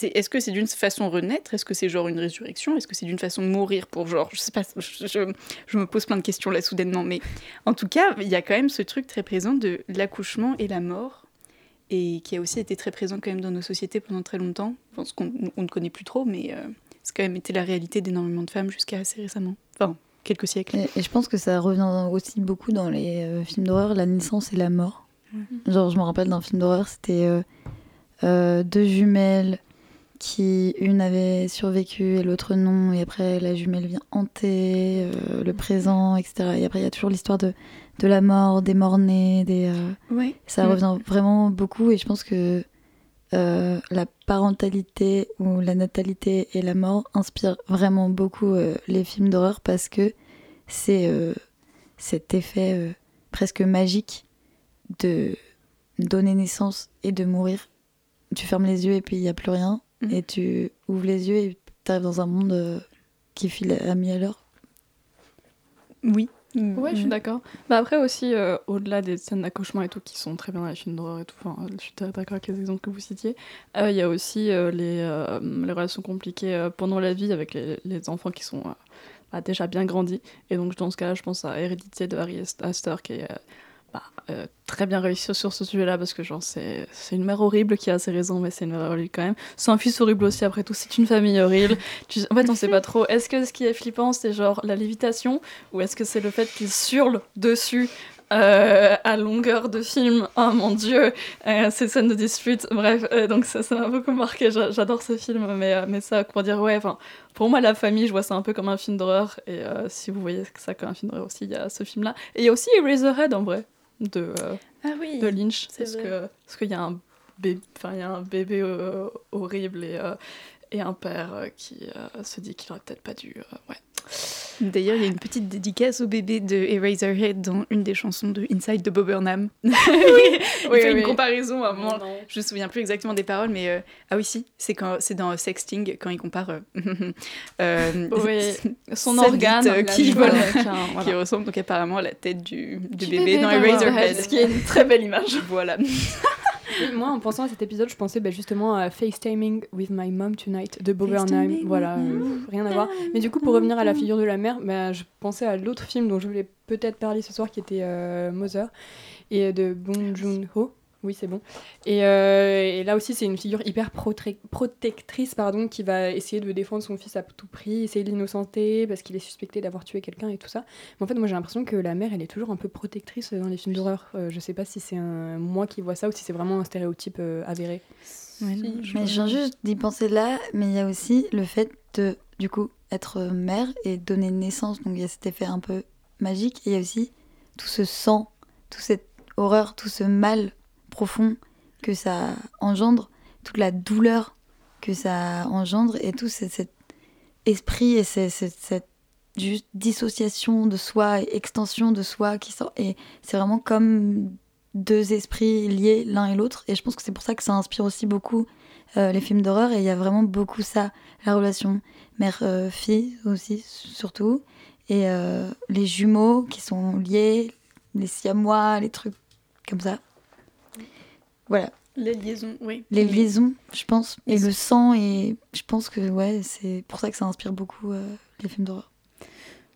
Est-ce que c'est d'une façon renaître ? Est-ce que c'est genre une résurrection ? Est-ce que c'est d'une façon mourir pour genre ? Je sais pas, je me pose plein de questions là soudainement, mais en tout cas, il y a quand même ce truc très présent de l'accouchement et la mort, et qui a aussi été très présent quand même dans nos sociétés pendant très longtemps. Enfin, ce qu'on ne connaît plus trop, mais... C'est quand même été la réalité d'énormément de femmes jusqu'à assez récemment. Enfin, quelques siècles. Et je pense que ça revient aussi beaucoup dans les films d'horreur, la naissance et la mort. Ouais. Genre, je me rappelle d'un film d'horreur, c'était deux jumelles qui, une avait survécu et l'autre non. Et après, la jumelle vient hanter le présent, etc. Et après, il y a toujours l'histoire de la mort, des morts-nés. Ouais. Ça revient vraiment beaucoup, et je pense que... la parentalité ou la natalité et la mort inspirent vraiment beaucoup les films d'horreur, parce que c'est cet effet presque magique de donner naissance et de mourir. Tu fermes les yeux et puis il n'y a plus rien, et tu ouvres les yeux et tu arrives dans un monde qui file à 1000 à l'heure. Oui. Ouais, je suis d'accord. Bah après aussi, au-delà des scènes d'accouchement et tout, qui sont très bien dans les films d'horreur et tout, je suis d'accord avec les exemples que vous citiez, il y a aussi les relations compliquées pendant la vie avec les enfants qui sont déjà bien grandis. Et donc dans ce cas-là, je pense à Hérédité de Ari Aster, qui est très bien réussi sur ce sujet-là, parce que genre, c'est une mère horrible qui a ses raisons, mais c'est une mère horrible quand même. C'est un fils horrible aussi, après tout, c'est une famille horrible. En fait, on sait pas trop. Est-ce que ce qui est flippant, c'est genre la lévitation, ou est-ce que c'est le fait qu'ils surlent dessus à longueur de film ? Oh mon Dieu, ces scènes de dispute. Bref, donc ça m'a beaucoup marqué. J'adore ce film, mais ça, pour dire, ouais, enfin... Pour moi, la famille, je vois ça un peu comme un film d'horreur, et si vous voyez ça comme un film d'horreur aussi, il y a ce film-là. Et il y a aussi Eraserhead, en vrai, de Lynch, parce qu'il y a un bébé, horrible, et un père qui se dit qu'il aurait peut-être pas dû... D'ailleurs, il y a une petite dédicace au bébé de Eraserhead dans une des chansons de Inside de Bob Burnham. Une comparaison à un moment. Non. Je me souviens plus exactement des paroles, mais c'est dans Sexting quand il compare son organe qui ressemble donc apparemment à la tête du bébé dans Eraserhead, ce qui est une très belle image. Voilà. Moi, en pensant à cet épisode, je pensais justement à FaceTiming with my mom tonight de Bob Burnham. Voilà, rien à voir. Mais du coup, pour revenir à la figure de la mère, je pensais à l'autre film dont je voulais peut-être parler ce soir, qui était Mother, et de Bong Joon-ho. Oui, c'est bon. Et là aussi, c'est une figure hyper protectrice, qui va essayer de défendre son fils à tout prix, essayer de l'innocenter parce qu'il est suspecté d'avoir tué quelqu'un et tout ça. Mais en fait, moi, j'ai l'impression que la mère, elle est toujours un peu protectrice dans les films d'horreur. Je sais pas si c'est moi qui vois ça, ou si c'est vraiment un stéréotype avéré. Ouais, si, mais je viens juste d'y penser là, mais il y a aussi le fait de, du coup, être mère et donner naissance. Donc, il y a cet effet un peu magique. Et il y a aussi tout ce sang, toute cette horreur, tout ce mal profond que ça engendre, toute la douleur que ça engendre, et tout cet esprit et cette juste dissociation de soi et extension de soi qui sort. Et c'est vraiment comme deux esprits liés l'un et l'autre, et je pense que c'est pour ça que ça inspire aussi beaucoup les films d'horreur. Et il y a vraiment beaucoup ça, la relation mère-fille aussi, surtout, et les jumeaux qui sont liés, les siamois, les trucs comme ça. Voilà. Les liaisons, oui. Les liaisons, je pense. Et le sang, et je pense que c'est pour ça que ça inspire beaucoup les films d'horreur.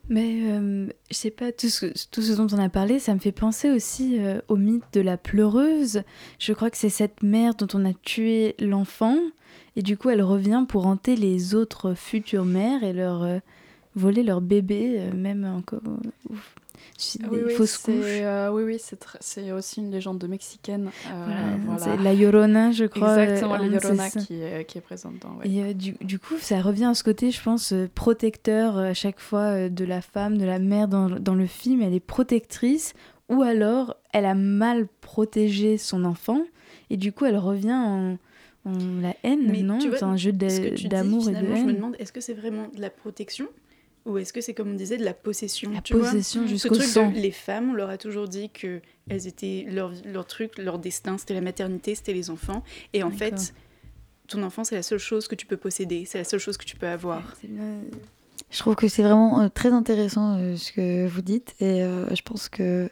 Mais je sais pas, tout ce dont on a parlé, ça me fait penser aussi au mythe de la pleureuse. Je crois que c'est cette mère dont on a tué l'enfant, et du coup elle revient pour hanter les autres futures mères et leur voler leur bébé, même encore... fausses couches. C'est aussi une légende mexicaine. Voilà. C'est la Llorona, je crois. Exactement, la Llorona qui est présente dedans. Ouais. Et du coup, ça revient à ce côté, je pense, protecteur à chaque fois de la femme, de la mère dans le film. Elle est protectrice ou alors elle a mal protégé son enfant et du coup, elle revient en la haine, mais non? C'est un jeu d'amour et de haine. Je me demande, est-ce que c'est vraiment de la protection? Ou est-ce que c'est, comme on disait, de la possession? La possession jusqu'au sang. Les femmes, on leur a toujours dit que elles étaient leur destin, c'était la maternité, c'était les enfants. Et en fait, ton enfant, c'est la seule chose que tu peux posséder, c'est la seule chose que tu peux avoir. Je trouve que c'est vraiment très intéressant ce que vous dites. Et je pense que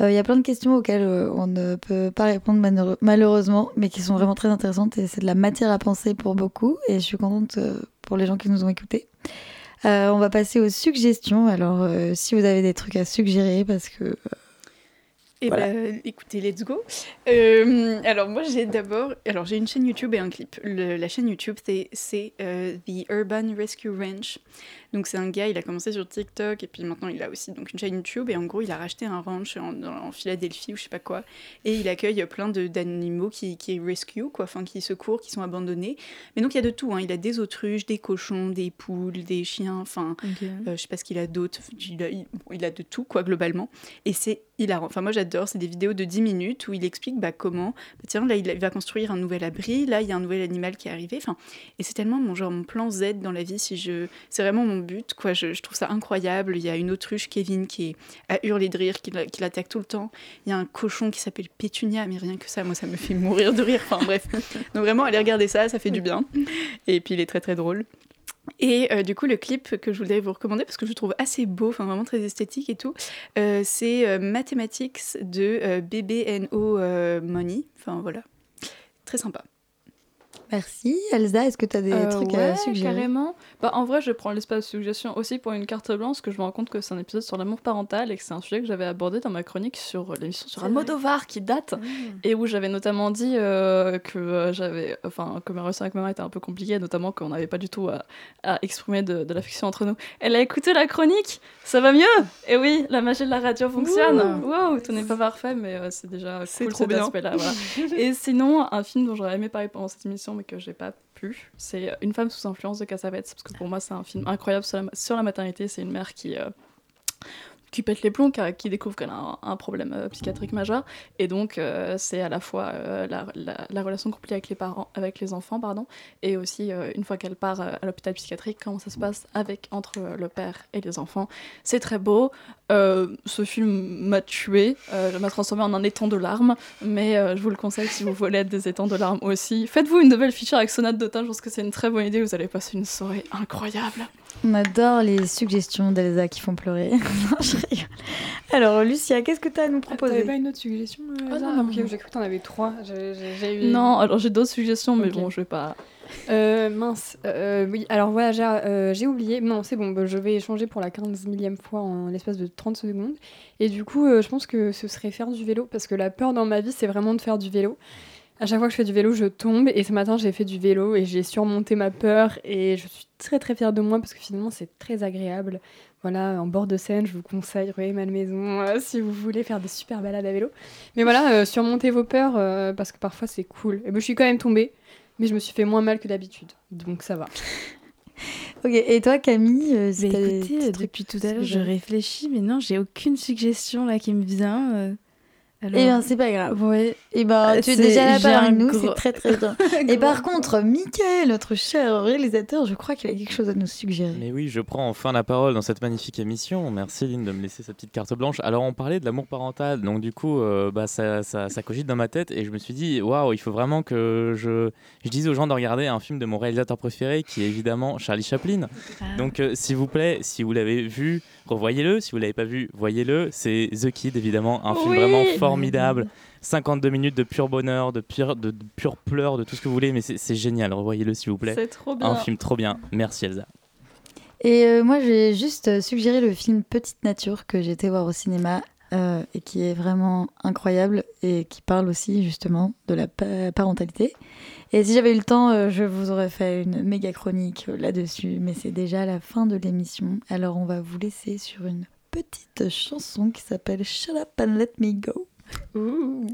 il y a plein de questions auxquelles on ne peut pas répondre malheureusement, mais qui sont vraiment très intéressantes. Et c'est de la matière à penser pour beaucoup. Et je suis contente pour les gens qui nous ont écoutés. On va passer aux suggestions. Alors, si vous avez des trucs à suggérer, parce que... Ben, écoutez, let's go. Alors, moi, j'ai une chaîne YouTube et un clip. La chaîne YouTube, c'est The Urban Rescue Ranch. Donc, c'est un gars, il a commencé sur TikTok, et puis maintenant, il a aussi une chaîne YouTube. Et en gros, il a racheté un ranch en Philadelphie, ou je sais pas quoi. Et il accueille plein d'animaux qui rescue, quoi, enfin, qui secourent, qui sont abandonnés. Mais donc, il y a de tout, hein. Il a des autruches, des cochons, des poules, des chiens, enfin, je sais pas ce qu'il a d'autre. Il a de tout, quoi, globalement. Et c'est hilarant. Enfin, moi, j'adore, c'est des vidéos de 10 minutes où il explique comment, tiens, là il va construire un nouvel abri, là il y a un nouvel animal qui est arrivé, et c'est tellement mon plan Z dans la vie, c'est vraiment mon but, quoi. Je trouve ça incroyable. Il y a une autruche, Kevin, qui est à hurler de rire, qui l'attaque tout le temps. Il y a un cochon qui s'appelle Pétunia, mais rien que ça, moi ça me fait mourir de rire, bref. Donc vraiment, allez regarder ça fait du bien, et puis il est très très drôle. Et du coup, le clip que je voulais vous recommander, parce que je le trouve assez beau, vraiment très esthétique et tout, c'est Mathematics de BBNO Money. Enfin voilà, très sympa. Merci. Elsa, est-ce que tu as des trucs à suggérer? Carrément. En vrai, je prends l'espace de suggestion aussi pour une carte blanche, parce que je me rends compte que c'est un épisode sur l'amour parental et que c'est un sujet que j'avais abordé dans ma chronique sur l'émission sur Almodovar qui date, et où j'avais notamment dit que ma relation avec ma mère était un peu compliquée, notamment qu'on n'avait pas du tout à exprimer de l'affection entre nous. Elle a écouté la chronique, ça va mieux. Et oui, la magie de la radio fonctionne. Wow, tout n'est pas parfait, mais c'est déjà cool cet aspect-là. Voilà. Et sinon, un film dont j'aurais aimé parler pendant cette émission, mais que j'ai pas pu, c'est Une femme sous influence de Cassavetes, parce que pour moi c'est un film incroyable sur la maternité. C'est une mère qui pète les plombs, qui découvre qu'elle a un problème psychiatrique majeur, et donc c'est à la fois la relation compliquée avec les enfants, et aussi une fois qu'elle part à l'hôpital psychiatrique, comment ça se passe entre le père et les enfants. C'est très beau. Ce film m'a tuée, m'a transformée en un étang de larmes, mais je vous le conseille si vous voulez être des étangs de larmes aussi. Faites-vous une nouvelle feature avec Sonate d'automne, je pense que c'est une très bonne idée, vous allez passer une soirée incroyable. On adore les suggestions d'Elsa qui font pleurer. Alors, Lucia, qu'est-ce que tu as à nous proposer? T'avais pas une autre suggestion? Non, j'ai cru que t'en avais trois. Non, alors j'ai d'autres suggestions, mais bon, je vais pas... oui, alors voilà, j'ai oublié. Non, c'est bon, je vais échanger pour la 15 millième fois en l'espace de 30 secondes. Et du coup, je pense que ce serait faire du vélo, parce que la peur dans ma vie, c'est vraiment de faire du vélo. À chaque fois que je fais du vélo, je tombe, et ce matin, j'ai fait du vélo et j'ai surmonté ma peur, et je suis très très fière de moi, parce que finalement, c'est très agréable. Voilà, en bord de Seine, je vous conseille Rueil Malmaison si vous voulez faire des super balades à vélo. Mais voilà, surmontez vos peurs, parce que parfois, c'est cool. Et ben, je suis quand même tombée, mais je me suis fait moins mal que d'habitude, donc ça va. Ok, et toi Camille, écoutez, depuis tout à l'heure, je réfléchis, mais non, j'ai aucune suggestion là qui me vient... Alors... Eh bien, c'est pas grave. Ouais. Eh ben, tu es déjà là parmi nous, c'est très très bien. Et par contre, Mickaël, notre cher réalisateur, je crois qu'il a quelque chose à nous suggérer. Mais oui, je prends enfin la parole dans cette magnifique émission. Merci Lynn de me laisser sa petite carte blanche. Alors, on parlait de l'amour parental, donc du coup, ça cogite dans ma tête, et je me suis dit, waouh, il faut vraiment que je dise aux gens de regarder un film de mon réalisateur préféré, qui est évidemment Charlie Chaplin. Donc, s'il vous plaît, si vous l'avez vu, revoyez-le. Si vous l'avez pas vu, voyez-le. C'est The Kid, évidemment, un film vraiment fort, formidable, 52 minutes de pur bonheur, de pur pleurs, de tout ce que vous voulez, mais c'est génial, revoyez-le s'il vous plaît. C'est trop bien. Un film trop bien, merci Elsa. Et moi j'ai juste suggéré le film Petite Nature que j'ai été voir au cinéma et qui est vraiment incroyable et qui parle aussi justement de la parentalité. Et si j'avais eu le temps, je vous aurais fait une méga chronique là-dessus, mais c'est déjà la fin de l'émission, alors on va vous laisser sur une petite chanson qui s'appelle Shut Up and Let Me Go. Ouh.